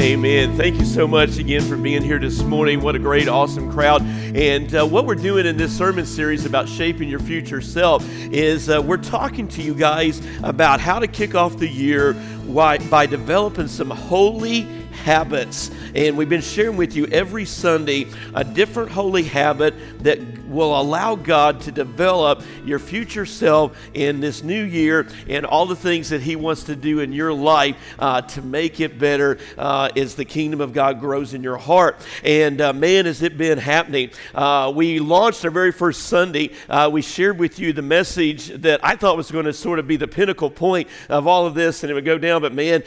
Amen. Thank you so much again for being here this morning. What a great, awesome crowd. And what we're doing in this sermon series about shaping your future self is we're talking to you guys about how to kick off the year by developing some holy habits. And we've been sharing with you every Sunday a different holy habit that will allow God to develop your future self in this new year and all the things that He wants to do in your life to make it better as the kingdom of God grows in your heart. And man, has it been happening. We launched our very first Sunday. We shared with you the message that I thought was going to sort of be the pinnacle point of all of this, and it would go down. But man,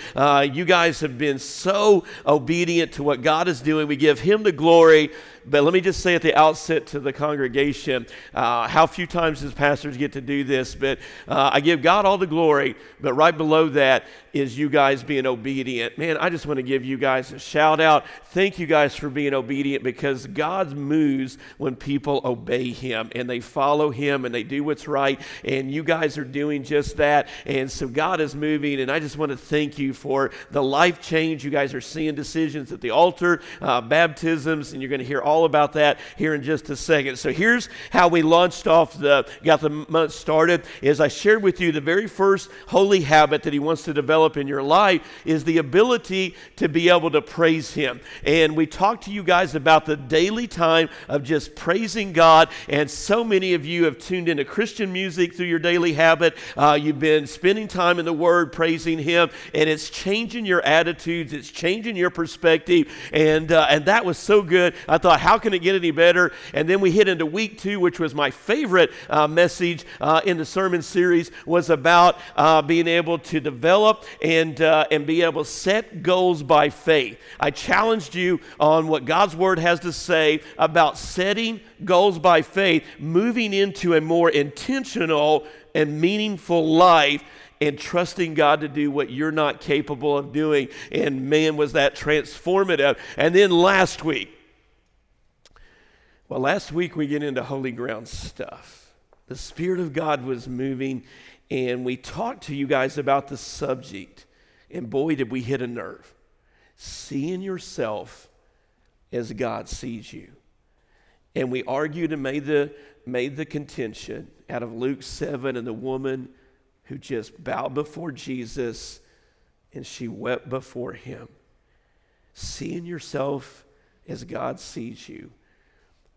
you guys have been so obedient to what God is doing. We give Him the glory. But let me just say at the outset to the congregation, how few times as pastors get to do this, but I give God all the glory, but right below that is you guys being obedient. Man, I just want to give you guys a shout out. Thank you guys for being obedient, because God moves when people obey Him and they follow Him and they do what's right, and you guys are doing just that. And so God is moving, and I just want to thank you for the life change. You guys are seeing decisions at the altar, baptisms, and you're going to hear all about that here in just a second. So here's how we launched off, got the month started, is I shared with you the very first holy habit that He wants to develop in your life is the ability to be able to praise Him. And we talked to you guys about the daily time of just praising God, and so many of you have tuned into Christian music through your daily habit. You've been spending time in the Word praising Him, and it's changing your attitudes, it's changing your perspective, and that was so good. I thought, how can it get any better? And then we hit into week 2, which was my favorite message in the sermon series, was about being able to develop and be able to set goals by faith. I challenged you on what God's Word has to say about setting goals by faith, moving into a more intentional and meaningful life, and trusting God to do what you're not capable of doing. And man, was that transformative. And then last week we get into holy ground stuff. The Spirit of God was moving, and we talked to you guys about the subject. And boy, did we hit a nerve. Seeing yourself as God sees you. And we argued and made the contention out of Luke 7 and the woman who just bowed before Jesus and she wept before Him. Seeing yourself as God sees you.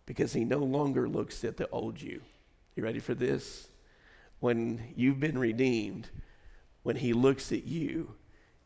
Because He no longer looks at the old you. You ready for this? When you've been redeemed, when He looks at you,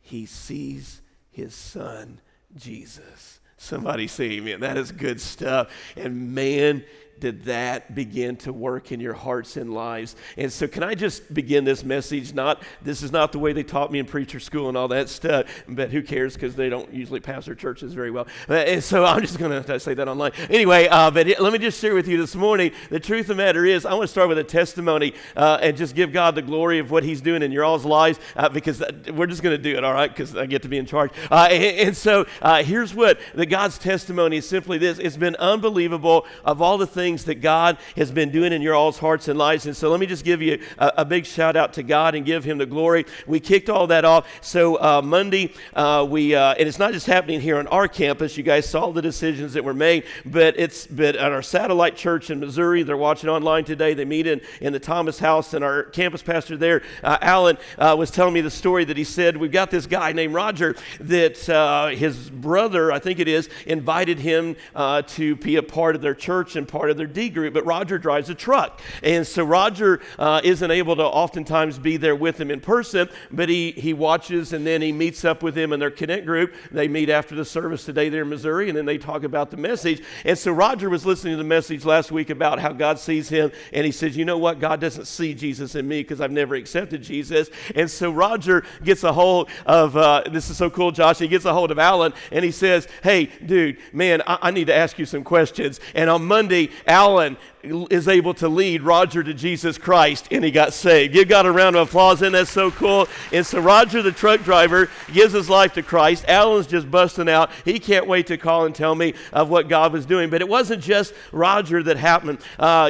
He sees His Son, Jesus. Somebody say amen. That is good stuff. And man, did that begin to work in your hearts and lives. And so can I just begin this message, this is not the way they taught me in preacher school and all that stuff, but who cares, because they don't usually pastor churches very well. And so I'm just going to say that online. Anyway, but let me just share with you this morning, the truth of the matter is, I want to start with a testimony and just give God the glory of what He's doing in your all's lives, because we're just going to do it, all right, because I get to be in charge. And so here's what God's testimony is, simply this. It's been unbelievable of all the things that God has been doing in your all's hearts and lives. And so let me just give you a big shout out to God and give Him the glory. We kicked all that off. So Monday, and it's not just happening here on our campus. You guys saw the decisions that were made, but at our satellite church in Missouri, they're watching online today. They meet in the Thomas house, and our campus pastor there, Alan, was telling me the story that he said, we've got this guy named Roger that his brother, I think it is, invited him to be a part of their church and part of their D group, but Roger drives a truck. And so Roger isn't able to oftentimes be there with him in person, but he watches, and then he meets up with him in their Connect group. They meet after the service today there in Missouri, and then they talk about the message. And so Roger was listening to the message last week about how God sees him, and he says, you know what? God doesn't see Jesus in me because I've never accepted Jesus. And so Roger gets a hold of, this is so cool, Josh, he gets a hold of Alan, and he says, hey, dude, man, I need to ask you some questions. And on Monday, Alan is able to lead Roger to Jesus Christ, and he got saved. Give God a round of applause, and that's so cool. And so Roger, the truck driver, gives his life to Christ. Alan's just busting out. He can't wait to call and tell me of what God was doing. But it wasn't just Roger that happened.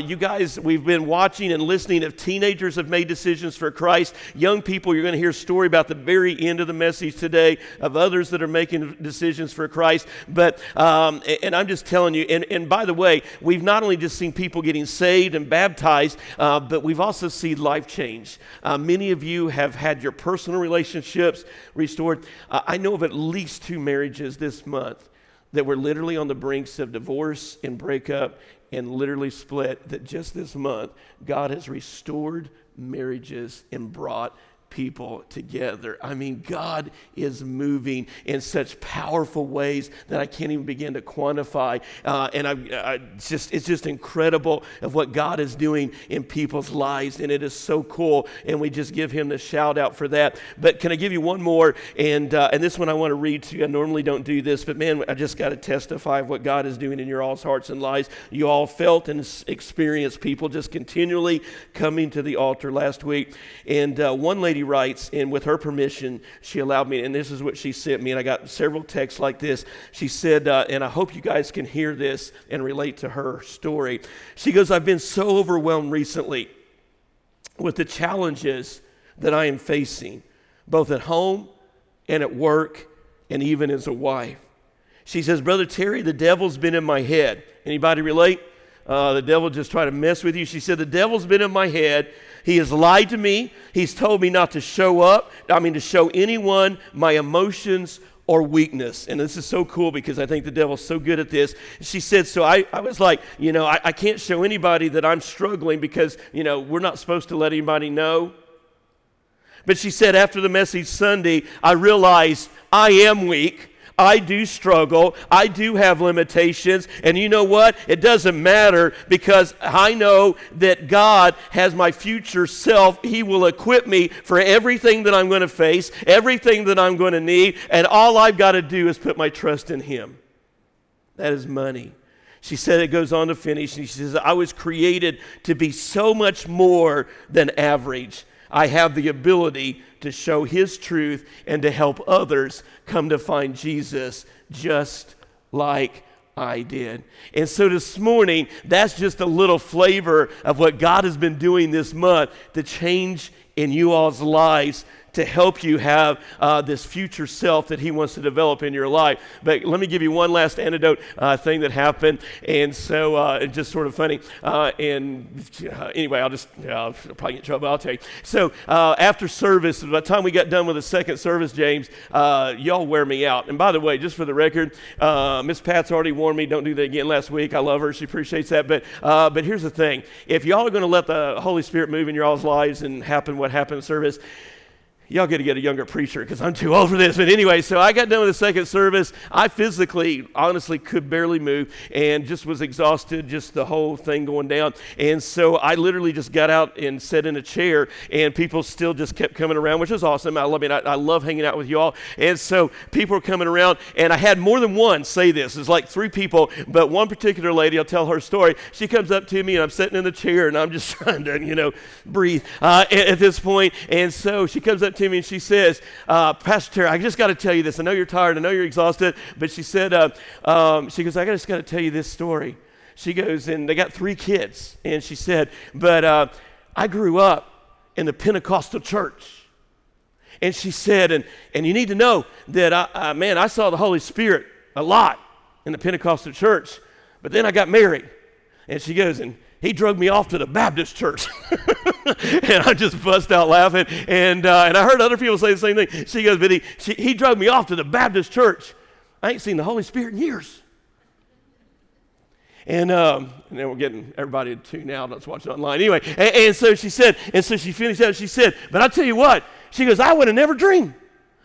You guys, we've been watching and listening if teenagers have made decisions for Christ. Young people, you're going to hear a story about the very end of the message today of others that are making decisions for Christ. But, and I'm just telling you, and by the way, we've not only just seen people getting saved and baptized, but we've also seen life change. Many of you have had your personal relationships restored. I know of at least 2 marriages this month that were literally on the brinks of divorce and breakup and literally split, that just this month, God has restored marriages and brought people together. I mean, God is moving in such powerful ways that I can't even begin to quantify. It's just incredible of what God is doing in people's lives, and it is so cool. And we just give Him the shout out for that. But can I give you one more? And this one I want to read to you. I normally don't do this, but man, I just got to testify of what God is doing in your all's hearts and lives. You all felt and experienced people just continually coming to the altar last week. And one lady writes, and with her permission, she allowed me, and this is what she sent me, and I got several texts like this. She said, and I hope you guys can hear this and relate to her story. She goes, I've been so overwhelmed recently with the challenges that I am facing, both at home and at work, and even as a wife. She says, Brother Terry, the devil's been in my head. Anybody relate? The devil just tried to mess with you. She said, the devil's been in my head. He has lied to me. He's told me not to show up. I mean, to show anyone my emotions or weakness. And this is so cool because I think the devil's so good at this. She said, so I was like, you know, I can't show anybody that I'm struggling because, you know, we're not supposed to let anybody know. But she said, after the message Sunday, I realized I am weak. I do struggle. I do have limitations. And you know what? It doesn't matter because I know that God has my future self. He will equip me for everything that I'm going to face, everything that I'm going to need. And all I've got to do is put my trust in Him. That is money. She said, it goes on to finish. And she says, I was created to be so much more than average. I have the ability to show His truth and to help others come to find Jesus just like I did. And so this morning, that's just a little flavor of what God has been doing this month to change in you all's lives, to help you have this future self that He wants to develop in your life. But let me give you one last anecdote thing that happened. And so it's just sort of funny. Anyway, I'll probably get in trouble, I'll tell you. So after service, by the time we got done with the second service, James, y'all wear me out. And by the way, just for the record, Miss Pat's already warned me, don't do that again last week. I love her. She appreciates that. But here's the thing. If y'all are going to let the Holy Spirit move in your all's lives and happen what happened in service, y'all got to get a younger preacher because I'm too old for this. But anyway, so I got done with the second service. I physically, honestly, could barely move and just was exhausted, just the whole thing going down. And so I literally just got out and sat in a chair, and people still just kept coming around, which is awesome. I love hanging out with y'all. And so people were coming around, and I had more than one say this. It's like 3 people, but one particular lady, I'll tell her story. She comes up to me, and I'm sitting in the chair, and I'm just trying to, breathe at this point. And so she comes up to me and she says, Pastor Terry, I just got to tell you this. I know you're tired. I know you're exhausted. But she said, she goes, I just got to tell you this story. She goes, and they got 3 kids. And she said, but I grew up in the Pentecostal church. And she said, and you need to know that, I saw the Holy Spirit a lot in the Pentecostal church. But then I got married. And she goes, and He drug me off to the Baptist church. And I just bust out laughing. And I heard other people say the same thing. She goes, but he drug me off to the Baptist church. I ain't seen the Holy Spirit in years. And then we're getting everybody to tune out. Let's watch it online. Anyway, and so she said, and so she finished out. She said, but I tell you what. She goes, I would have never dreamed.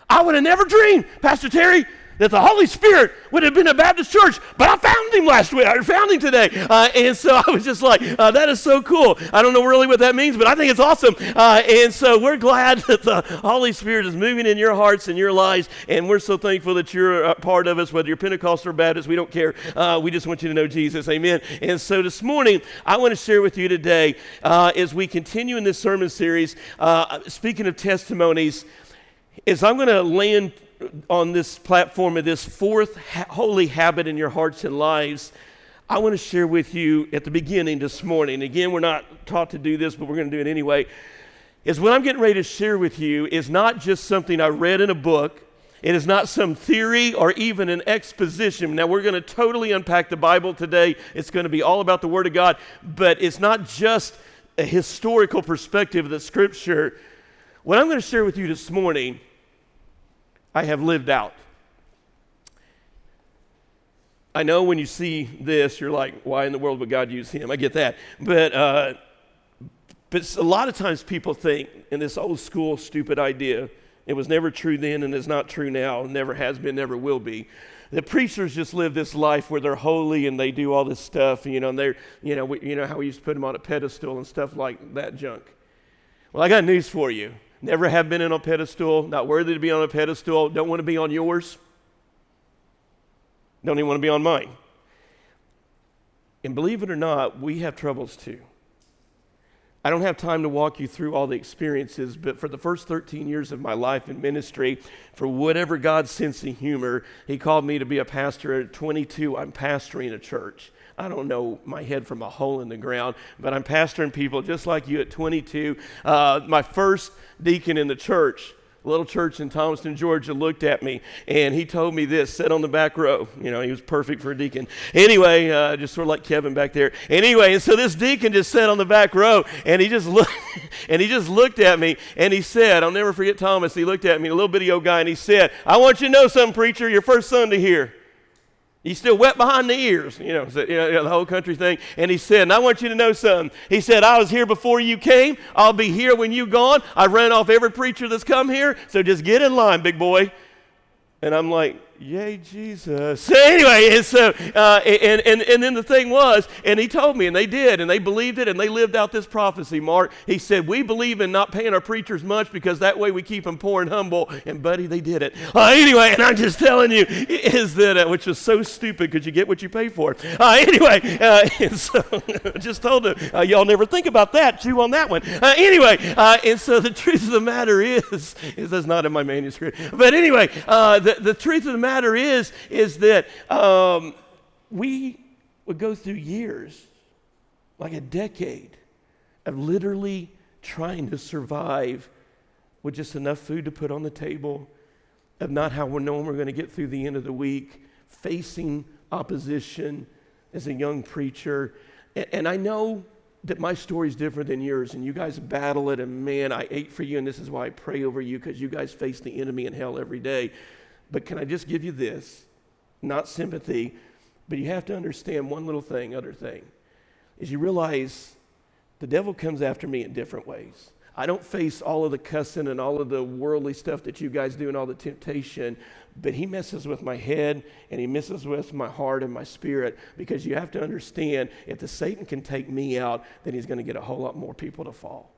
Pastor Terry, that the Holy Spirit would have been a Baptist church, but I found him last week. I found him today. And so I was just like, that is so cool. I don't know really what that means, but I think it's awesome. And so we're glad that the Holy Spirit is moving in your hearts and your lives, and we're so thankful that you're a part of us, whether you're Pentecostal or Baptist, we don't care. We just want you to know Jesus. Amen. And so this morning, I want to share with you today, as we continue in this sermon series, speaking of testimonies, is I'm going to land on this platform of this fourth holy habit in your hearts and lives. I want to share with you at the beginning this morning, again, we're not taught to do this, but we're going to do it anyway, is what I'm getting ready to share with you is not just something I read in a book. It is not some theory or even an exposition. Now, we're going to totally unpack the Bible today. It's going to be all about the Word of God, but it's not just a historical perspective of the Scripture. What I'm going to share with you this morning, I have lived out. I know when you see this, you're like, why in the world would God use him? I get that. But a lot of times people think, in this old school stupid idea, it was never true then and it's not true now, never has been, never will be. The preachers just live this life where they're holy and they do all this stuff, and they're, you know how we used to put them on a pedestal and stuff like that junk. Well, I got news for you. Never have been on a pedestal, not worthy to be on a pedestal, don't want to be on yours. Don't even want to be on mine. And believe it or not, we have troubles too. I don't have time to walk you through all the experiences, but for the first 13 years of my life in ministry, for whatever God's sense of humor, he called me to be a pastor. At 22, I'm pastoring a church. I don't know my head from a hole in the ground, but I'm pastoring people just like you at 22. My first deacon in the church, a little church in Thomaston, Georgia, looked at me, and he told me this, sit on the back row. He was perfect for a deacon. Anyway, just sort of like Kevin back there. Anyway, and so this deacon just sat on the back row, and he just looked at me, and he said, I'll never forget Thomas, he looked at me, a little bitty old guy, and he said, I want you to know something, preacher, your first Sunday here. He's still wet behind the ears, the whole country thing. And he said, and I want you to know something. He said, I was here before you came. I'll be here when you gone. I've ran off every preacher that's come here. So just get in line, big boy. And I'm like, yay, Jesus. So anyway, and so, and then the thing was, and he told me, and they did, and they believed it, and they lived out this prophecy, Mark. He said, we believe in not paying our preachers much because that way we keep them poor and humble. And, buddy, they did it. Anyway, and I'm just telling you, is that, which was so stupid because you get what you pay for. And so just told him, y'all never think about that. Chew on that one. And so the truth of the matter is that's not in my manuscript. But anyway, the truth of the matter is that we would go through years, like a decade, of literally trying to survive with just enough food to put on the table, of not how we're knowing we're going to get through the end of the week, facing opposition as a young preacher. And I know that my story's different than yours, and you guys battle it, and man, I ate for you, and this is why I pray over you, because you guys face the enemy in hell every day. But can I just give you this, not sympathy, but you have to understand one little thing, other thing, is you realize the devil comes after me in different ways. I don't face all of the cussing and all of the worldly stuff that you guys do and all the temptation, but he messes with my head and he messes with my heart and my spirit, because you have to understand if the Satan can take me out, then he's going to get a whole lot more people to fall.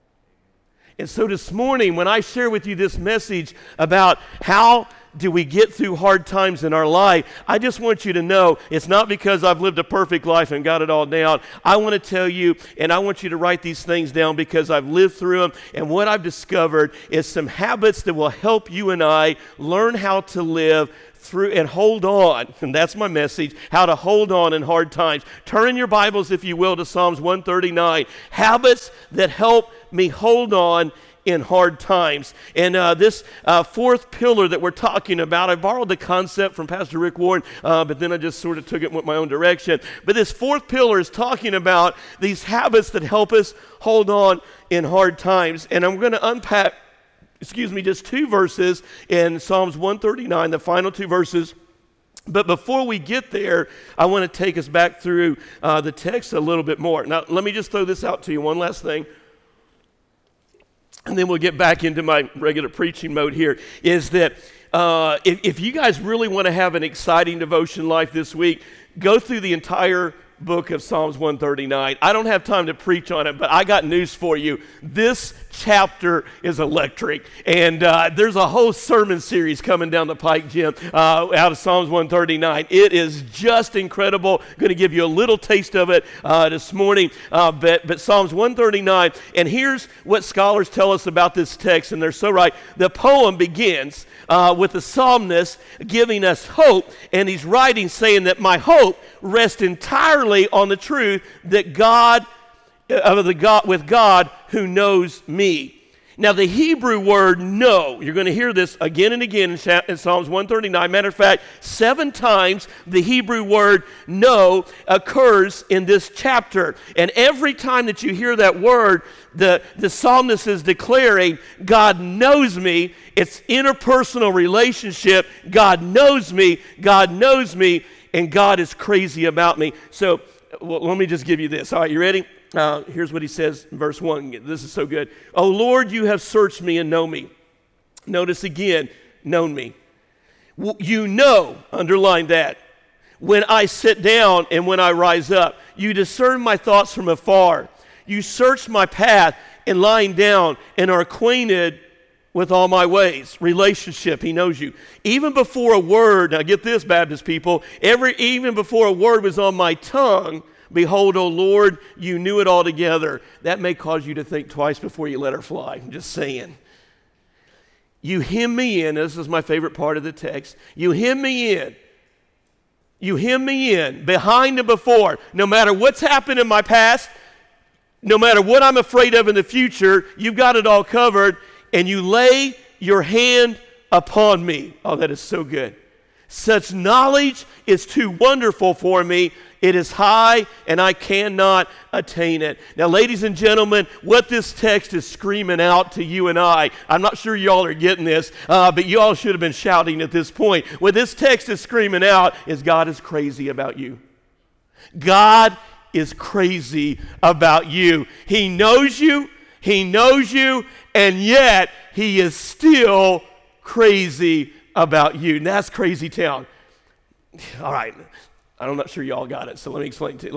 And so this morning, when I share with you this message about how do we get through hard times in our life, I just want you to know it's not because I've lived a perfect life and got it all down. I want to tell you, and I want you to write these things down because I've lived through them. And what I've discovered is some habits that will help you and I learn how to live through and hold on, and that's my message, how to hold on in hard times. Turn in your Bibles, if you will, to Psalms 139, habits that help me hold on in hard times. And this fourth pillar that we're talking about, I borrowed the concept from Pastor Rick Warren, but then I just sort of took it in my own direction. But this fourth pillar is talking about these habits that help us hold on in hard times. And I'm going to unpack, just two verses in Psalms 139, the final two verses. But before we get there, I want to take us back through the text a little bit more. Now, let me just throw this out to you, one last thing, and then we'll get back into my regular preaching mode here, is that If you guys really want to have an exciting devotion life this week, go through the entire book of Psalms 139. I don't have time to preach on it, but I got news for you. This chapter is electric, and there's a whole sermon series coming down the pike, Jim, out of Psalms 139. It is just incredible. I'm going to give you a little taste of it this morning, but Psalms 139, and here's what scholars tell us about this text, and they're so right. The poem begins with the psalmist giving us hope, and he's writing saying that my hope rests entirely on the truth that God who knows me. Now the Hebrew word know, you're going to hear this again and again in Psalms 139. Matter of fact, 7 times the Hebrew word know occurs in this chapter. And every time that you hear that word, the psalmist is declaring, God knows me. It's interpersonal relationship. God knows me. God knows me. And God is crazy about me. So let me just give you this. All right, you ready? Here's what he says in verse 1. This is so good. Oh, Lord, you have searched me and know me. Notice again, known me. You know, underline that, when I sit down and when I rise up. You discern my thoughts from afar. You search my path and lying down and are acquainted with all my ways. Relationship, he knows you. Even before a word, now get this, Baptist people, even before a word was on my tongue, behold, O Lord, you knew it all together. That may cause you to think twice before you let her fly. I'm just saying. You hem me in. This is my favorite part of the text. You hem me in. You hem me in, behind and before. No matter what's happened in my past, no matter what I'm afraid of in the future, you've got it all covered. And you lay your hand upon me. Oh, that is so good. Such knowledge is too wonderful for me. It is high, and I cannot attain it. Now, ladies and gentlemen, what this text is screaming out to you and I, I'm not sure y'all are getting this, but y'all should have been shouting at this point. What this text is screaming out is God is crazy about you. God is crazy about you. He knows you. He knows you, and yet he is still crazy about you. And that's crazy town. All right, I'm not sure y'all got it, so let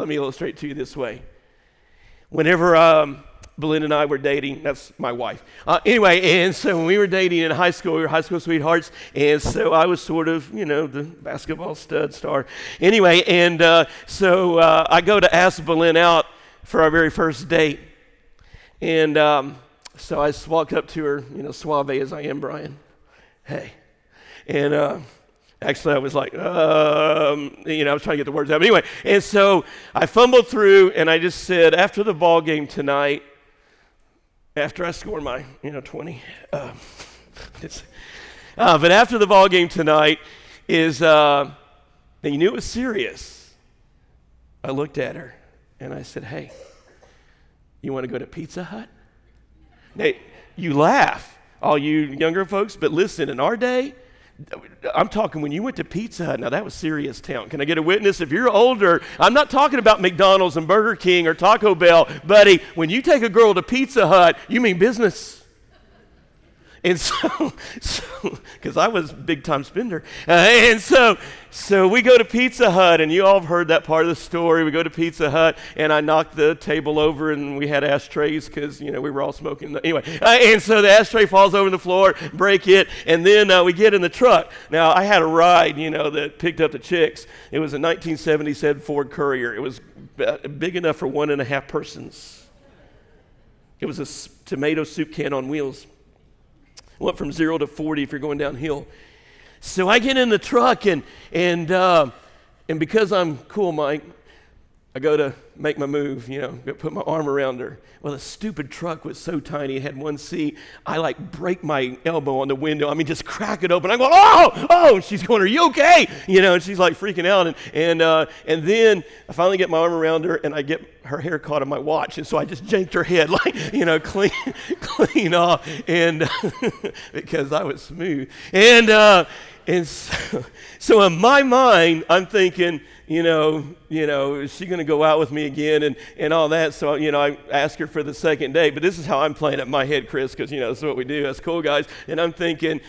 me illustrate to you this way. Whenever Belinda and I were dating, that's my wife. Anyway, and so when we were dating in high school, we were high school sweethearts, and so I was sort of, you know, the basketball stud star. Anyway, and so I go to ask Belinda out for our very first date. And so I just walked up to her, you know, suave as I am, Brian. Hey. And actually I was like, you know, I was trying to get the words out. But anyway, and so I fumbled through and I just said, after the ball game tonight, after I score my, you know, 20, but after the ball game tonight is, and you knew it was serious. I looked at her and I said, hey. You want to go to Pizza Hut? Now, you laugh, all you younger folks, but listen, in our day, I'm talking when you went to Pizza Hut, now that was serious town. Can I get a witness? If you're older, I'm not talking about McDonald's and Burger King or Taco Bell, buddy. When you take a girl to Pizza Hut, you mean business. And so, because I was a big-time spender. And so we go to Pizza Hut, and you all have heard that part of the story. We go to Pizza Hut, and I knocked the table over, and we had ashtrays because, you know, we were all smoking. Anyway, and so the ashtray falls over the floor, break it, and then we get in the truck. Now, I had a ride, you know, that picked up the chicks. It was a 1977 Ford Courier. It was big enough for 1.5 persons. It was a tomato soup can on wheels. Went from 0 to 40 if you're going downhill. So I get in the truck, and because I'm cool, Mike, I go to make my move, you know, put my arm around her. Well, the stupid truck was so tiny, it had one seat. I, like, break my elbow on the window. I mean, just crack it open. I'm going, oh, and she's going, are you okay? You know, and she's, like, freaking out. And then I finally get my arm around her, and I get her hair caught on my watch. And so I just janked her head, like, you know, clean off. And because I was smooth. And And so in my mind, I'm thinking, is she going to go out with me again and all that? So, I ask her for the second date. But this is how I'm playing it in my head, Chris, because, that's what we do. That's cool, guys. And I'm thinking,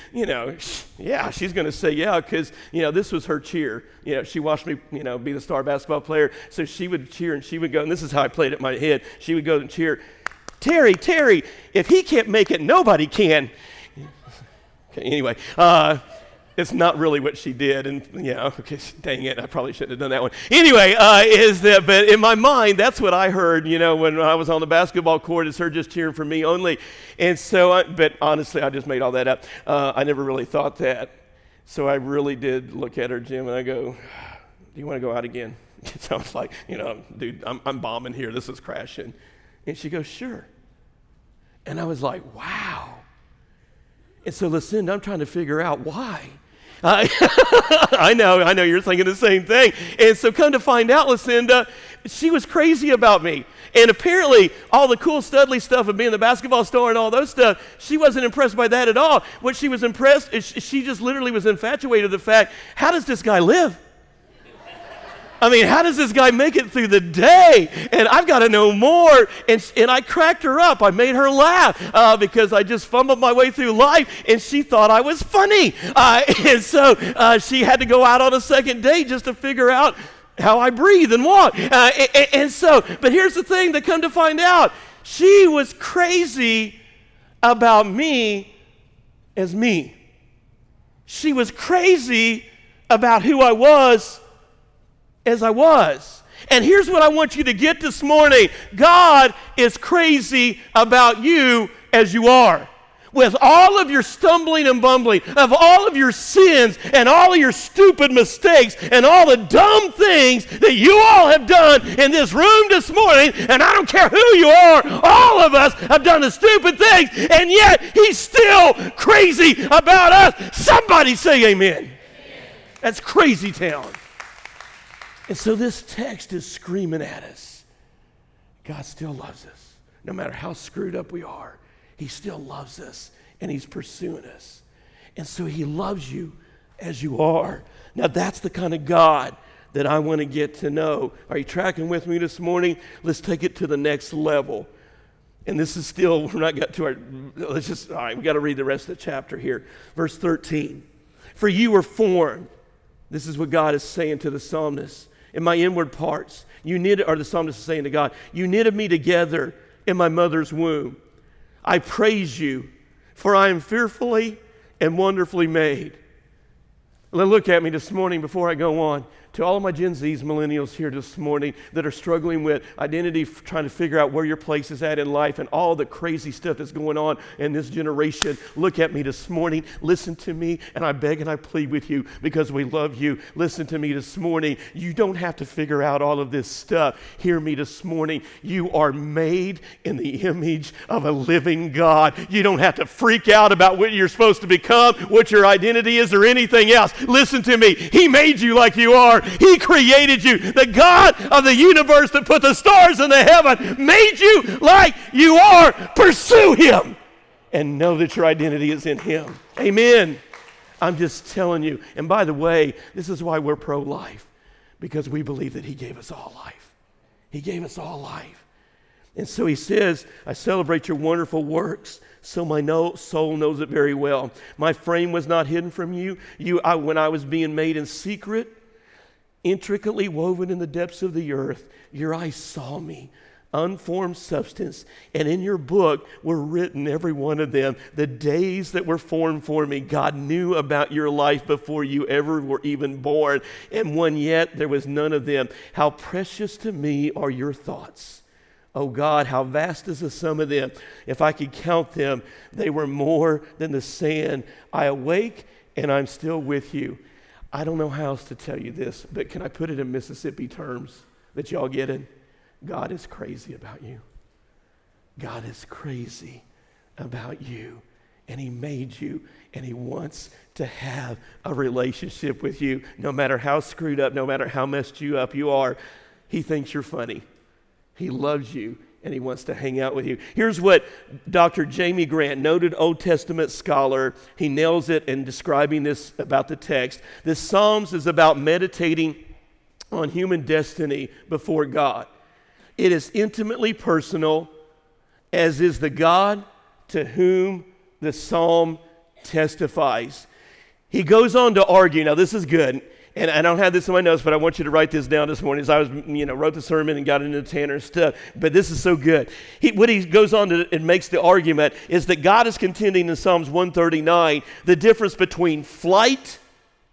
yeah, she's going to say yeah because, this was her cheer. She watched me, be the star basketball player. So she would cheer and she would go. And this is how I played it in my head. She would go and cheer, Terry, if he can't make it, nobody can. Okay, anyway, it's not really what she did, and okay, dang it, I probably shouldn't have done that one. Anyway, but in my mind, that's what I heard, when I was on the basketball court, is her just cheering for me only. And so, but honestly, I just made all that up. I never really thought that. So I really did look at her, Jim, and I go, do you want to go out again? So I was like, dude, I'm bombing here. This is crashing. And she goes, sure. And I was like, wow. And so, Lucinda, I'm trying to figure out why. I know you're thinking the same thing. And so come to find out, Lucinda, she was crazy about me. And apparently all the cool studly stuff of being the basketball star and all those stuff, she wasn't impressed by that at all. What she was impressed is she just literally was infatuated with the fact, how does this guy live? I mean, how does this guy make it through the day? And I've got to know more. And I cracked her up. I made her laugh because I just fumbled my way through life, and she thought I was funny. And so she had to go out on a second date just to figure out how I breathe and walk. But here's the thing that come to find out. She was crazy about me as me. She was crazy about who I was as I was. And here's what I want you to get this morning. God is crazy about you as you are. With all of your stumbling and bumbling, of all of your sins and all of your stupid mistakes and all the dumb things that you all have done in this room this morning, and I don't care who you are, all of us have done the stupid things, and yet He's still crazy about us. Somebody say amen. That's crazy town. And so this text is screaming at us. God still loves us. No matter how screwed up we are, He still loves us, and He's pursuing us. And so He loves you as you are. Now, that's the kind of God that I want to get to know. Are you tracking with me this morning? Let's take it to the next level. And this is still, we've got to read the rest of the chapter here. Verse 13, for you were formed. This is what God is saying to the psalmist. In my inward parts, the psalmist is saying to God, you knitted me together in my mother's womb. I praise you, for I am fearfully and wonderfully made. Look at me this morning before I go on. To all of my Gen Zs, millennials here this morning that are struggling with identity, trying to figure out where your place is at in life and all the crazy stuff that's going on in this generation, look at me this morning. Listen to me, and I beg and I plead with you because we love you. Listen to me this morning. You don't have to figure out all of this stuff. Hear me this morning. You are made in the image of a living God. You don't have to freak out about what you're supposed to become, what your identity is, or anything else. Listen to me. He made you like you are. He created you. The God of the universe that put the stars in the heaven made you like you are. Pursue Him and know that your identity is in Him. Amen. I'm just telling you. And by the way, this is why we're pro-life, because we believe that He gave us all life. He gave us all life. And so He says, I celebrate your wonderful works, so my soul knows it very well. My frame was not hidden from you. When I was being made in secret, intricately woven in the depths of the earth, your eyes saw me, unformed substance, and in your book were written, every one of them, the days that were formed for me. God knew about your life before you ever were even born, and one yet there was none of them. How precious to me are your thoughts. Oh God, how vast is the sum of them. If I could count them, they were more than the sand. I awake and I'm still with you. I don't know how else to tell you this, but can I put it in Mississippi terms that y'all get it? God is crazy about you. God is crazy about you, and He made you, and He wants to have a relationship with you. No matter how screwed up, no matter how messed you up you are, He thinks you're funny. He loves you, and he wants to hang out with you. Here's what Dr. Jamie Grant, noted Old Testament scholar, he nails it in describing this about the text. This Psalms is about meditating on human destiny before God. It is intimately personal, as is the God to whom the psalm testifies. He goes on to argue, now this is good, and I don't have this in my notes, but I want you to write this down this morning as I was, wrote the sermon and got into Tanner and stuff, but this is so good. What he goes on to and makes the argument is that God is contending in Psalms 139 the difference between flight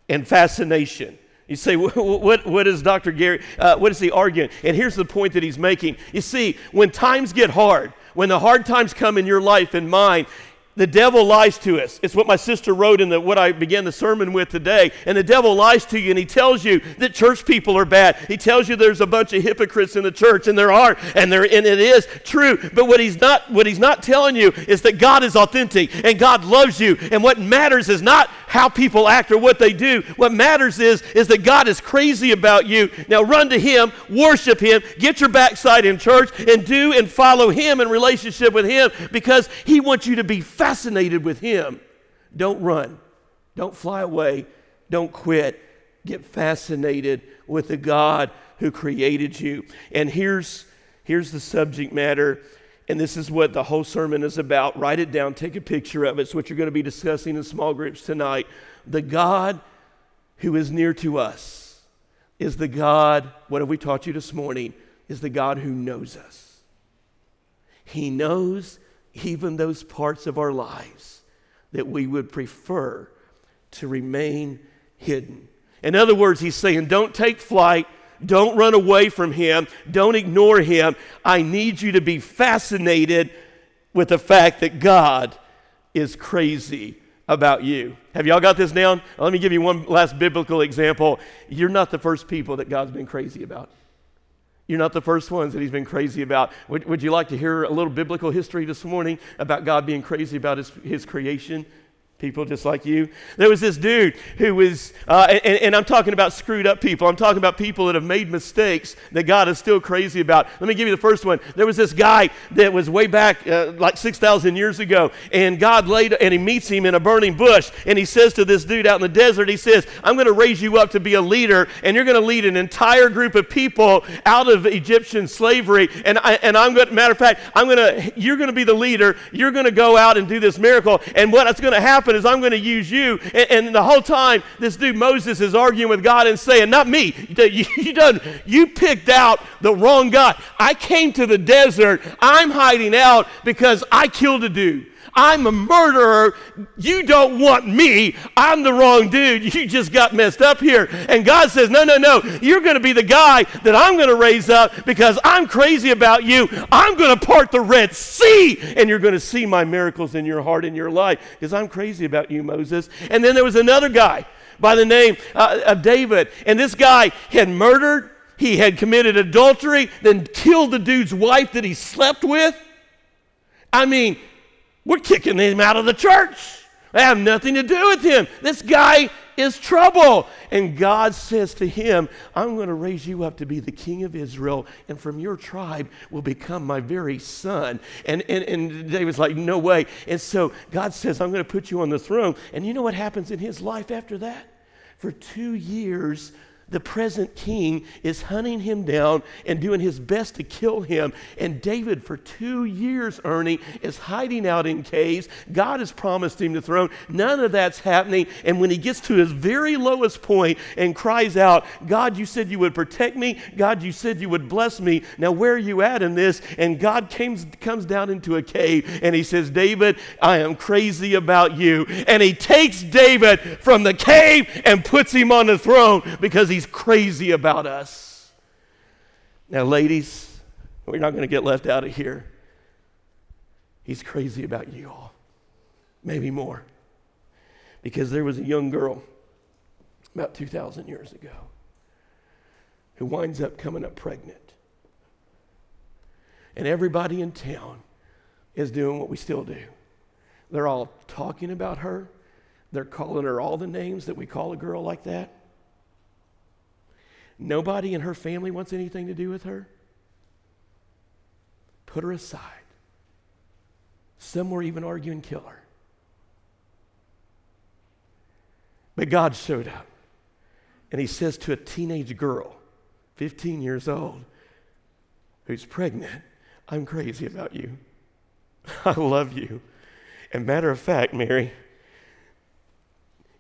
and fascination. You say, what is Dr. Gary, what is he arguing? And here's the point that he's making. You see, when times get hard, when the hard times come in your life and mine, the devil lies to us. It's what my sister wrote in what I began the sermon with today. And the devil lies to you, and he tells you that church people are bad. He tells you there's a bunch of hypocrites in the church, and there are, and it is true. But what he's not telling you is that God is authentic, and God loves you. And what matters is not how people act or what they do. What matters is that God is crazy about you. Now run to Him, worship Him, get your backside in church, and do and follow Him in relationship with Him, because He wants you to be fascinated with Him. Don't run. Don't fly away. Don't quit. Get fascinated with the God who created you. And here's the subject matter, and this is what the whole sermon is about. Write it down. Take a picture of it. It's what you're going to be discussing in small groups tonight. The God who is near to us is the God, what have we taught you this morning, is the God who knows us. He knows even those parts of our lives that we would prefer to remain hidden. In other words, he's saying, don't take flight. Don't run away from Him. Don't ignore Him. I need you to be fascinated with the fact that God is crazy about you. Have y'all got this down? Let me give you one last biblical example. You're not the first people that God's been crazy about. You're not the first ones that He's been crazy about. Would you like to hear a little biblical history this morning about God being crazy about His creation? People just like you. There was this dude who was, and I'm talking about screwed up people. I'm talking about people that have made mistakes that God is still crazy about. Let me give you the first one. There was this guy that was way back, like 6,000 years ago, and He meets him in a burning bush, and He says to this dude out in the desert, He says, I'm going to raise you up to be a leader, and you're going to lead an entire group of people out of Egyptian slavery, you're going to be the leader. You're going to go out and do this miracle, and what's going to happen is I'm going to use you. And the whole time, this dude Moses is arguing with God and saying, not me. You picked out the wrong God. I came to the desert. I'm hiding out because I killed a dude. I'm a murderer. You don't want me. I'm the wrong dude. You just got messed up here. And God says, no. You're going to be the guy that I'm going to raise up because I'm crazy about you. I'm going to part the Red Sea, and you're going to see my miracles in your heart and your life because I'm crazy about you, Moses. And then there was another guy by the name of David. And this guy had murdered. He had committed adultery, then killed the dude's wife that he slept with. I mean, we're kicking him out of the church. I have nothing to do with him. This guy is trouble. And God says to him, I'm going to raise you up to be the king of Israel, and from your tribe will become my very son. And David's like, no way. And so God says, I'm going to put you on the throne. And you know what happens in his life after that? For 2 years, the present king is hunting him down and doing his best to kill him. And David, for 2 years, Ernie, is hiding out in caves. God has promised him the throne. None of that's happening. And when he gets to his very lowest point and cries out, God, you said you would protect me. God, you said you would bless me. Now, where are you at in this? And God comes down into a cave, and he says, David, I am crazy about you. And he takes David from the cave and puts him on the throne because He's crazy about us. Now, ladies, we're not going to get left out of here. He's crazy about you all. Maybe more. Because there was a young girl about 2,000 years ago who winds up coming up pregnant. And everybody in town is doing what we still do. They're all talking about her. They're calling her all the names that we call a girl like that. Nobody in her family wants anything to do with her. put her aside. Some were even arguing, kill her. But God showed up, and he says to a teenage girl, 15 years old, who's pregnant, I'm crazy about you. I love you. And matter of fact, Mary,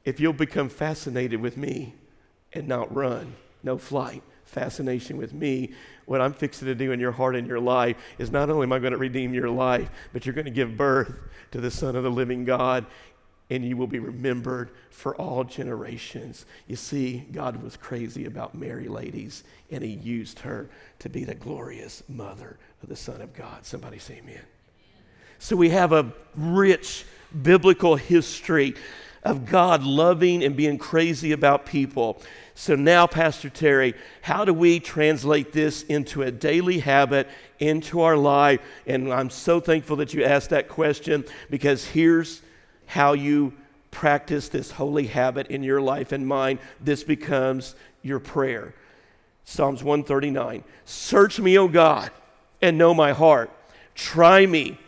if you'll become fascinated with me and not run, no flight, fascination with me, what I'm fixing to do in your heart and your life is not only am I going to redeem your life, but you're going to give birth to the Son of the living God, and you will be remembered for all generations. You see, God was crazy about Mary, ladies, and he used her to be the glorious mother of the Son of God. Somebody say amen. So we have a rich biblical history of God loving and being crazy about people. So now, Pastor Terry, how do we translate this into a daily habit, into our life? And I'm so thankful that you asked that question, because here's how you practice this holy habit in your life and mine. This becomes your prayer. Psalms 139, search me, O God, and know my heart. Try me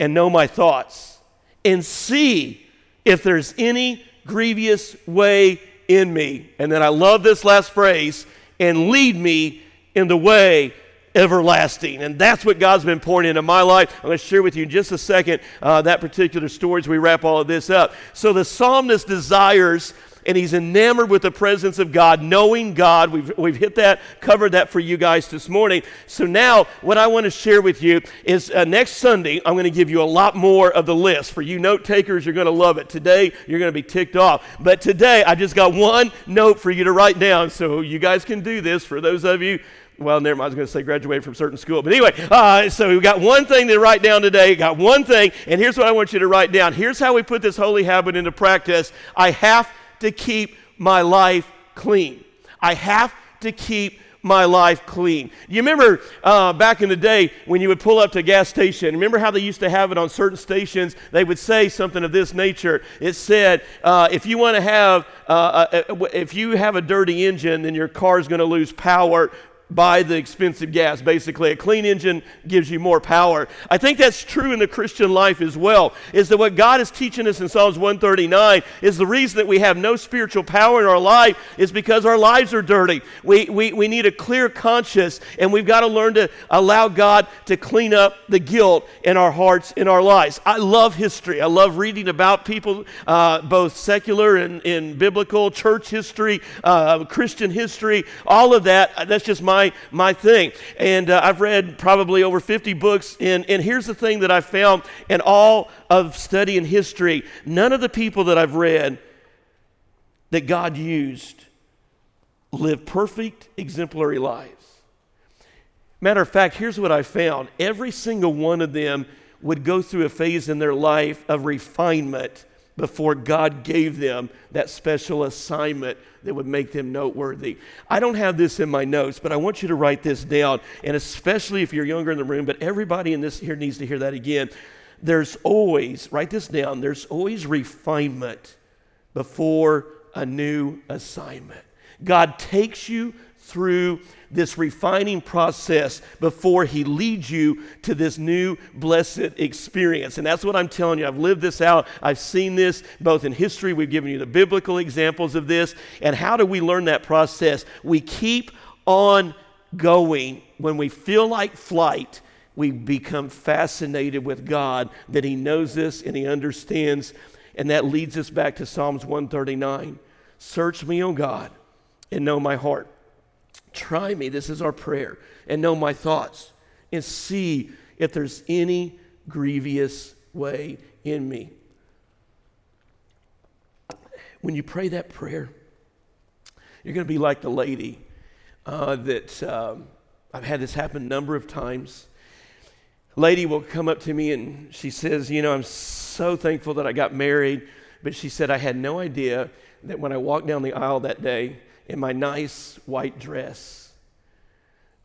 and know my thoughts, and see if there's any grievous way in me. And then I love this last phrase, and lead me in the way everlasting. And that's what God's been pouring into my life. I'm going to share with you in just a second that particular story as we wrap all of this up. So the psalmist desires, and he's enamored with the presence of God, knowing God. We've hit that, covered that for you guys this morning. So now what I want to share with you is next Sunday, I'm going to give you a lot more of the list. For you note takers, you're going to love it. Today, you're going to be ticked off. But today, I just got one note for you to write down. So you guys can do this. For those of you, well, never mind, I was going to say graduated from certain school. But anyway, so we've got one thing to write down today. Got one thing, and here's what I want you to write down. Here's how we put this holy habit into practice. I have to keep my life clean. I have to keep my life clean. You remember back in the day when you would pull up to a gas station, remember how they used to have it on certain stations? They would say something of this nature. It said, if you want to have, if you have a dirty engine, then your car is going to lose power by the expensive gas. Basically, a clean engine gives you more power. I think that's true in the Christian life as well, is that what God is teaching us in Psalms 139 is the reason that we have no spiritual power in our life is because our lives are dirty. We need a clear conscience, and we've got to learn to allow God to clean up the guilt in our hearts, in our lives. I love history. I love reading about people, both secular and biblical, church history, Christian history, all of that. That's just my thing. And I've read probably over 50 books, and here's the thing that I found in all of study and history. None of the people that I've read that God used lived perfect, exemplary lives. Matter of fact, here's what I found. Every single one of them would go through a phase in their life of refinement before God gave them that special assignment that would make them noteworthy. I don't have this in my notes, but I want you to write this down, and especially if you're younger in the room, but everybody in this here needs to hear that again. There's always, write this down, there's always refinement before a new assignment. God takes you through this refining process before he leads you to this new blessed experience. And that's what I'm telling you. I've lived this out. I've seen this both in history. We've given you the biblical examples of this. And how do we learn that process? We keep on going. When we feel like flight, we become fascinated with God, that he knows us and he understands. And that leads us back to Psalms 139. Search me, O God, and know my heart. Try me, this is our prayer, and know my thoughts, and see if there's any grievous way in me. When you pray that prayer, you're going to be like the lady that I've had this happen a number of times. A lady will come up to me and she says, you know, I'm so thankful that I got married, but she said, I had no idea that when I walked down the aisle that day, in my nice white dress,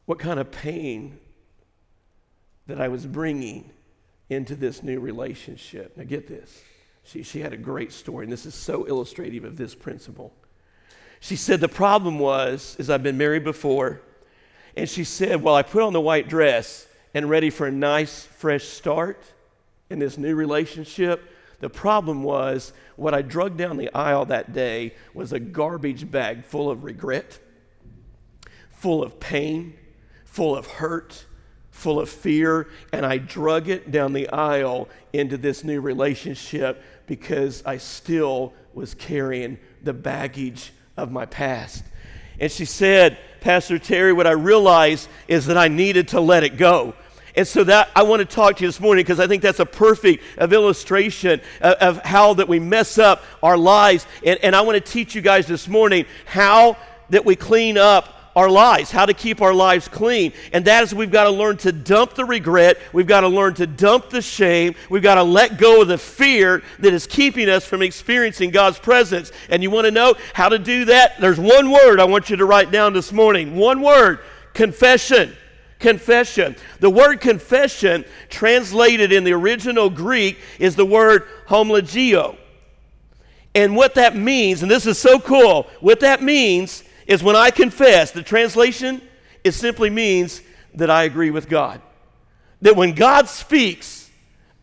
what kind of pain that I was bringing into this new relationship. Now get this. She had a great story, and this is so illustrative of this principle. She said, the problem was, I've been married before, and she said, well, I put on the white dress, and ready for a nice, fresh start in this new relationship. The problem was, what I dragged down the aisle that day was a garbage bag full of regret, full of pain, full of hurt, full of fear, and I drug it down the aisle into this new relationship because I still was carrying the baggage of my past. And she said, Pastor Terry, what I realized is that I needed to let it go. And so that I want to talk to you this morning, because I think that's a perfect illustration of how that we mess up our lives. And I want to teach you guys this morning how that we clean up our lives, how to keep our lives clean. And that is, we've got to learn to dump the regret. We've got to learn to dump the shame. We've got to let go of the fear that is keeping us from experiencing God's presence. And you want to know how to do that? There's one word I want you to write down this morning. One word: confession. Confession. The word confession, translated in the original Greek, is the word homologeo. And what that means, and this is so cool, what that means is, when I confess, the translation, it simply means that I agree with God. That when God speaks,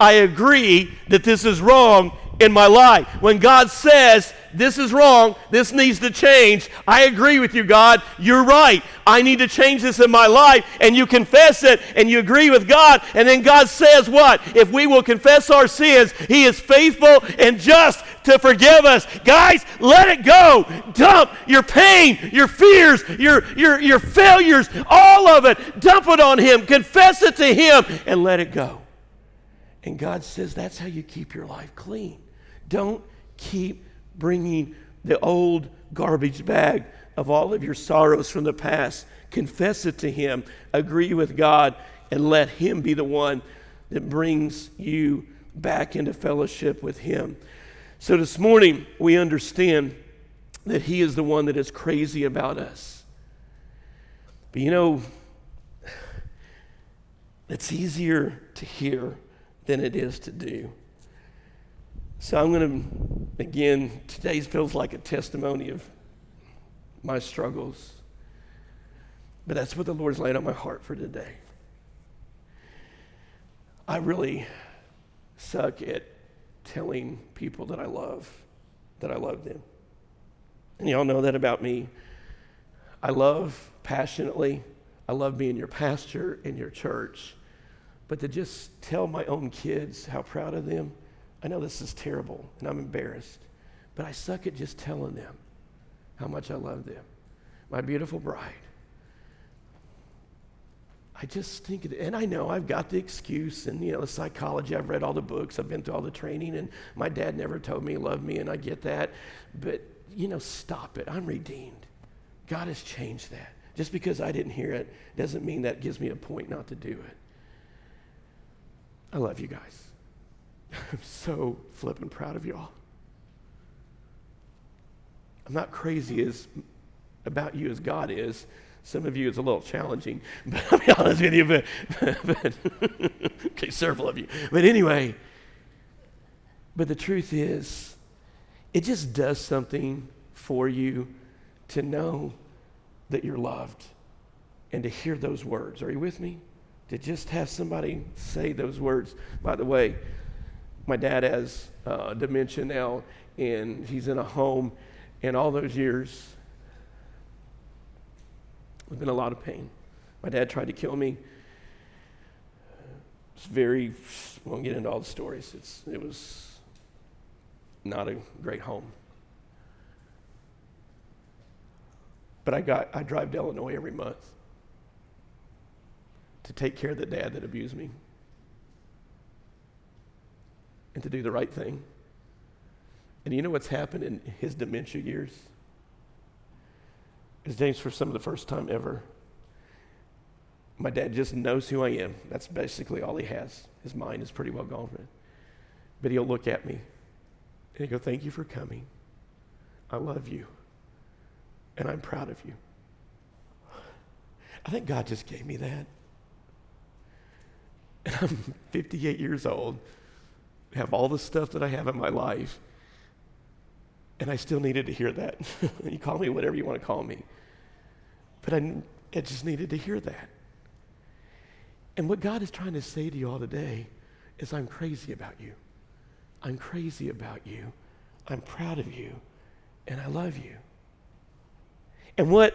I agree that this is wrong in my life. When God says, this is wrong, this needs to change, I agree with you, God, you're right, I need to change this in my life, and you confess it, and you agree with God, and then God says what? If we will confess our sins, He is faithful and just to forgive us. Guys, let it go. Dump your pain, your fears, your failures, all of it. Dump it on Him, confess it to Him, and let it go. And God says that's how you keep your life clean. Don't keep bringing the old garbage bag of all of your sorrows from the past. Confess it to Him, agree with God, and let Him be the one that brings you back into fellowship with Him. So this morning, we understand that He is the one that is crazy about us. But you know, it's easier to hear than it is to do. So I'm going to, again, today feels like a testimony of my struggles, but that's what the Lord's laid on my heart for today. I really suck at telling people that I love them. And y'all know that about me. I love passionately. I love being your pastor in your church. But to just tell my own kids how proud of them, I know this is terrible and I'm embarrassed, but I suck at just telling them how much I love them. My beautiful bride. I just think, and I know I've got the excuse and, you know, the psychology, I've read all the books, I've been through all the training, and my dad never told me he loved me, and I get that, but, you know, stop it. I'm redeemed. God has changed that. Just because I didn't hear it doesn't mean that gives me a point not to do it. I love you guys. I'm so flippin' proud of y'all. I'm not crazy about you as God is. Some of you it's a little challenging, but I'll be honest with you, but okay, several of you. But anyway, but the truth is, it just does something for you to know that you're loved and to hear those words. Are you with me? To just have somebody say those words. By the way, my dad has dementia now, and he's in a home, and all those years, there's been a lot of pain. My dad tried to kill me. It's very, I won't get into all the stories. It was not a great home. But I drive to Illinois every month to take care of the dad that abused me and to do the right thing. And you know what's happened in his dementia years? Is James, for some of the first time ever, my dad just knows who I am. That's basically all he has. His mind is pretty well gone. But he'll look at me and he'll go, thank you for coming. I love you. And I'm proud of you. I think God just gave me that. And I'm 58 years old, have all the stuff that I have in my life, and I still needed to hear that. You call me whatever you want to call me. But I just needed to hear that. And what God is trying to say to you all today is, I'm crazy about you. I'm crazy about you. I'm proud of you. And I love you. And what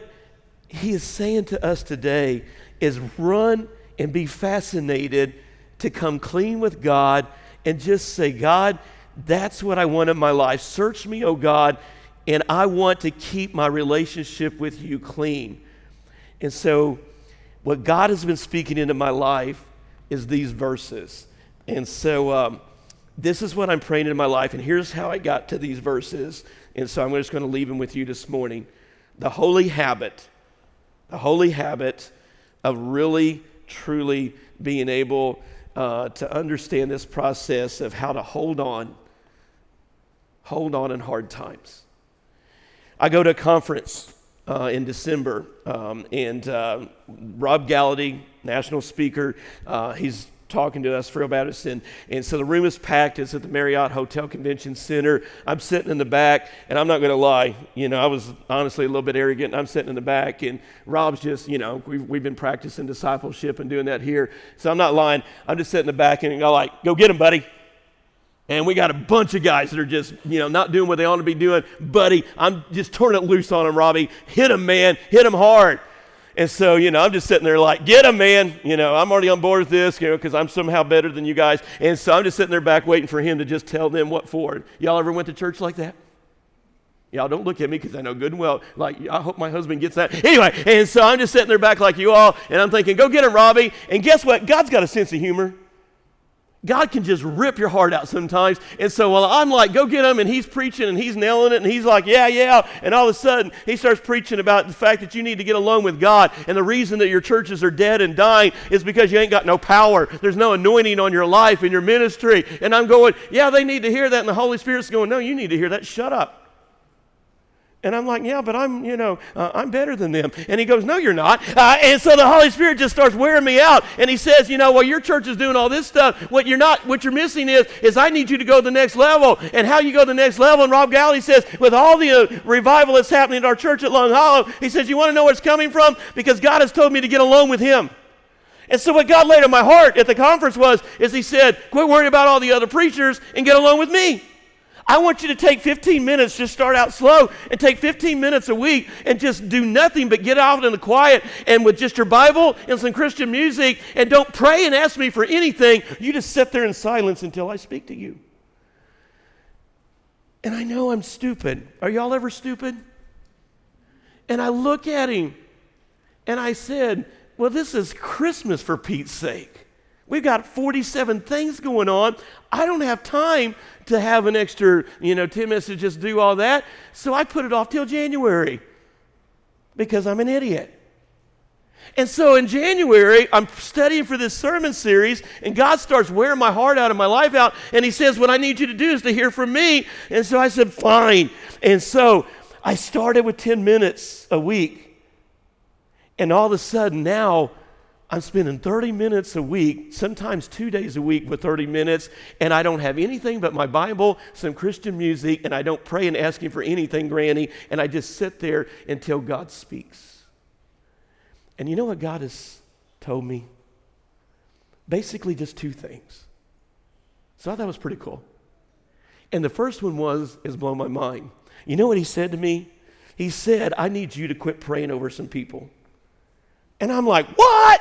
he is saying to us today is run and be fascinated to come clean with God and just say, God, that's what I want in my life. Search me, oh God, and I want to keep my relationship with you clean. And so what God has been speaking into my life is these verses. And so this is what I'm praying in my life, and here's how I got to these verses. And so I'm just going to leave them with you this morning. The holy habit of really, truly being able to understand this process of how to hold on in hard times. I go to a conference in December, and Rob Gallaty, national speaker, he's talking to us for about us, and so the room is packed. It's at the Marriott Hotel Convention Center. I'm sitting in the back, and I'm not going to lie, I was honestly a little bit arrogant. I'm sitting in the back, and Rob's just, we've been practicing discipleship and doing that here, so I'm not lying. I'm just sitting in the back, and I'm like, go get him, buddy. And we got a bunch of guys that are just, not doing what they ought to be doing. Buddy, I'm just turning it loose on him, Robbie. Hit him, man. Hit him hard. And so, I'm just sitting there like, get him, man. I'm already on board with this, because I'm somehow better than you guys. And so I'm just sitting there back waiting for him to just tell them what for. Y'all ever went to church like that? Y'all don't look at me because I know good and well. Like, I hope my husband gets that. Anyway, and so I'm just sitting there back like you all, and I'm thinking, go get him, Robbie. And guess what? God's got a sense of humor. God can just rip your heart out sometimes. And so while I'm like, go get him, and he's preaching, and he's nailing it, and he's like, yeah. And all of a sudden, he starts preaching about the fact that you need to get alone with God. And the reason that your churches are dead and dying is because you ain't got no power. There's no anointing on your life and your ministry. And I'm going, yeah, they need to hear that. And the Holy Spirit's going, no, you need to hear that. Shut up. And I'm like, yeah, but I'm, I'm better than them. And he goes, no, you're not. And so the Holy Spirit just starts wearing me out. And he says, well, your church is doing all this stuff. What you're missing is I need you to go to the next level. And how you go to the next level? And Rob Gallaty says, with all the revival that's happening at our church at Long Hollow, he says, you want to know where it's coming from? Because God has told me to get alone with him. And so what God laid on my heart at the conference is he said, quit worrying about all the other preachers and get alone with me. I want you to take 15 minutes, just start out slow, and take 15 minutes a week and just do nothing but get out in the quiet and with just your Bible and some Christian music, and don't pray and ask me for anything. You just sit there in silence until I speak to you. And I know I'm stupid. Are y'all ever stupid? And I look at him, and I said, well, this is Christmas for Pete's sake. We've got 47 things going on. I don't have time to have an extra, 10 minutes to just do all that. So I put it off till January because I'm an idiot. And so in January, I'm studying for this sermon series, and God starts wearing my heart out and my life out. And he says, what I need you to do is to hear from me. And so I said, fine. And so I started with 10 minutes a week. And all of a sudden now, I'm spending 30 minutes a week, sometimes 2 days a week with 30 minutes, and I don't have anything but my Bible, some Christian music, and I don't pray and ask him for anything, Granny, and I just sit there until God speaks. And you know what God has told me? Basically just two things. So I thought it was pretty cool. And the first one is blown my mind. You know what he said to me? He said, I need you to quit praying over some people. And I'm like, what?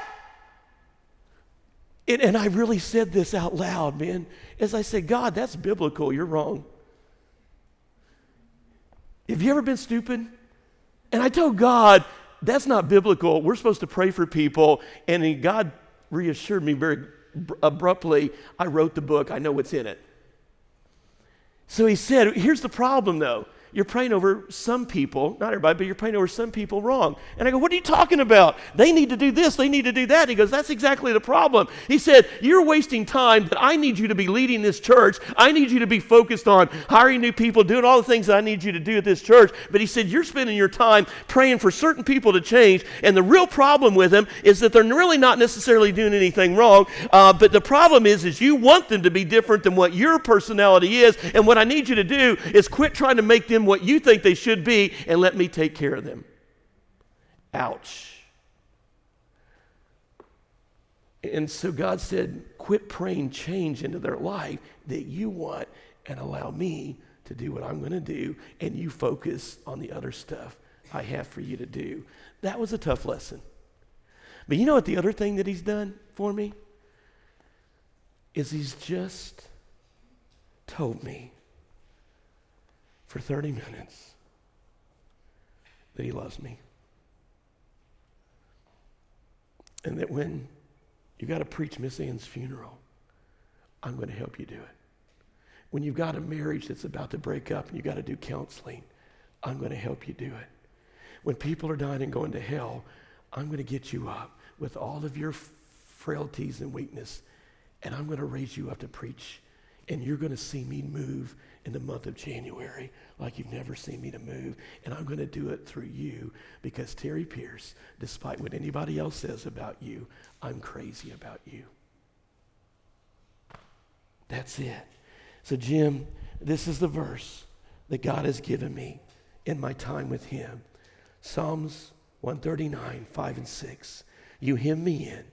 And I really said this out loud, man. As I said, God, that's biblical. You're wrong. Have you ever been stupid? And I told God, that's not biblical. We're supposed to pray for people. And then God reassured me very abruptly. I wrote the book. I know what's in it. So he said, here's the problem, though. You're praying over some people, not everybody, but you're praying over some people wrong. And I go, what are you talking about? They need to do this. They need to do that. He goes, that's exactly the problem. He said, you're wasting time, but I need you to be leading this church. I need you to be focused on hiring new people, doing all the things that I need you to do at this church. But he said, you're spending your time praying for certain people to change. And the real problem with them is that they're really not necessarily doing anything wrong. But the problem is you want them to be different than what your personality is. And what I need you to do is quit trying to make them what you think they should be, and let me take care of them. Ouch. And so God said, quit praying change into their life that you want and allow me to do what I'm going to do, and you focus on the other stuff I have for you to do. That was a tough lesson. But you know what the other thing that he's done for me? Is he's just told me for 30 minutes that he loves me. And that when you've got to preach Miss Ann's funeral, I'm going to help you do it. When you've got a marriage that's about to break up and you've got to do counseling, I'm going to help you do it. When people are dying and going to hell, I'm going to get you up with all of your frailties and weakness, and I'm going to raise you up to preach. And you're going to see me move in the month of January like you've never seen me to move. And I'm going to do it through you, because Terry Pierce, despite what anybody else says about you, I'm crazy about you. That's it. So Jim, this is the verse that God has given me in my time with him. Psalms 139, 5 and 6. You hem me in,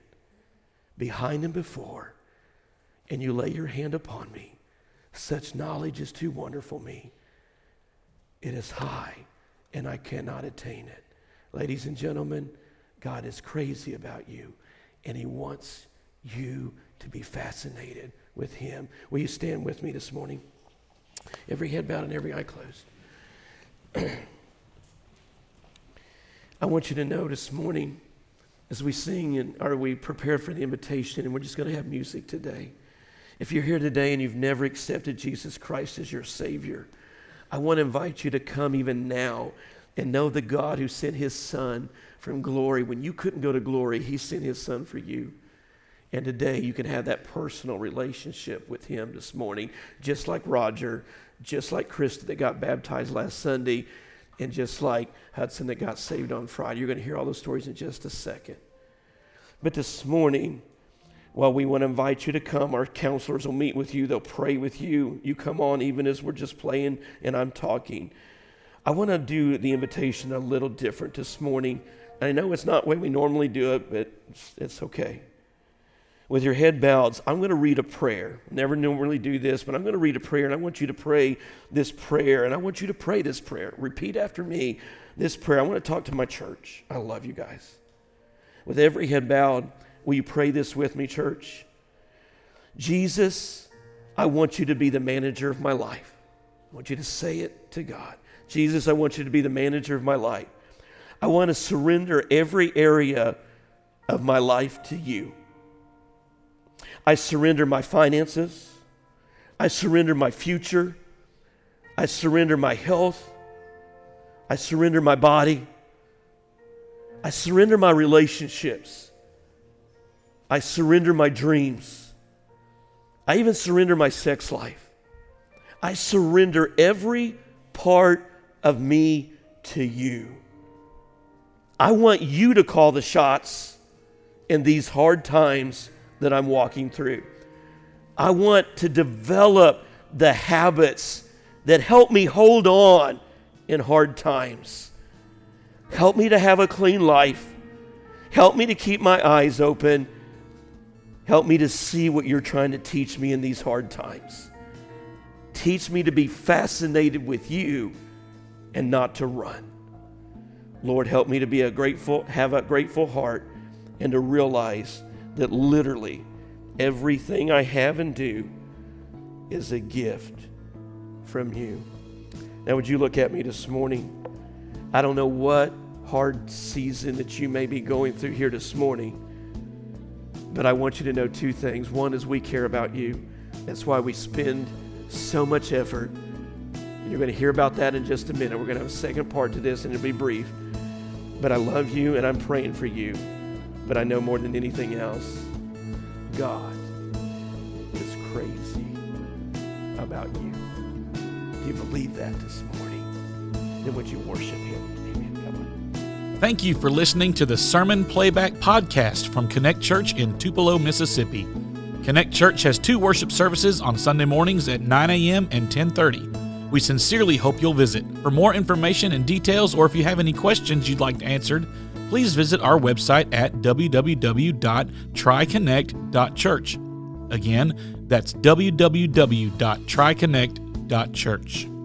behind and before, and you lay your hand upon me. Such knowledge is too wonderful me. It is high, and I cannot attain it. Ladies and gentlemen, God is crazy about you, and he wants you to be fascinated with him. Will you stand with me this morning? Every head bowed and every eye closed. I want you to know this morning, as we sing and are we prepared for the invitation, and we're just going to have music today. If you're here today and you've never accepted Jesus Christ as your Savior, I want to invite you to come even now and know the God who sent his Son from glory. When you couldn't go to glory, he sent his Son for you. And today you can have that personal relationship with him this morning, just like Roger, just like Krista that got baptized last Sunday, and just like Hudson that got saved on Friday. You're going to hear all those stories in just a second. But this morning, while we want to invite you to come, our counselors will meet with you. They'll pray with you. You come on even as we're just playing and I'm talking. I want to do the invitation a little different this morning. I know it's not the way we normally do it, but it's okay. With your head bowed, I'm going to read a prayer. Never normally do this, but I'm going to read a prayer, and I want you to pray this prayer, and I want you to pray this prayer. Repeat after me this prayer. I want to talk to my church. I love you guys. With every head bowed, will you pray this with me, church? Jesus, I want you to be the manager of my life. I want you to say it to God. Jesus, I want you to be the manager of my life. I want to surrender every area of my life to you. I surrender my finances. I surrender my future. I surrender my health. I surrender my body. I surrender my relationships. I surrender my dreams. I even surrender my sex life. I surrender every part of me to you. I want you to call the shots in these hard times that I'm walking through. I want to develop the habits that help me hold on in hard times. Help me to have a clean life. Help me to keep my eyes open. Help me to see what you're trying to teach me in these hard times. Teach me to be fascinated with you and not to run. Lord, help me to be have a grateful heart and to realize that literally everything I have and do is a gift from you. Now, would you look at me this morning? I don't know what hard season that you may be going through here this morning, but I want you to know two things. One is we care about you. That's why we spend so much effort. You're going to hear about that in just a minute. We're going to have a second part to this, and it'll be brief. But I love you, and I'm praying for you. But I know more than anything else, God is crazy about you. Do you believe that this morning? Then would you worship him? Amen. Thank you for listening to the Sermon Playback Podcast from Connect Church in Tupelo, Mississippi. Connect Church has two worship services on Sunday mornings at 9 a.m. and 10:30. We sincerely hope you'll visit. For more information and details, or if you have any questions you'd like answered, please visit our website at www.triconnect.church. Again, that's www.triconnect.church.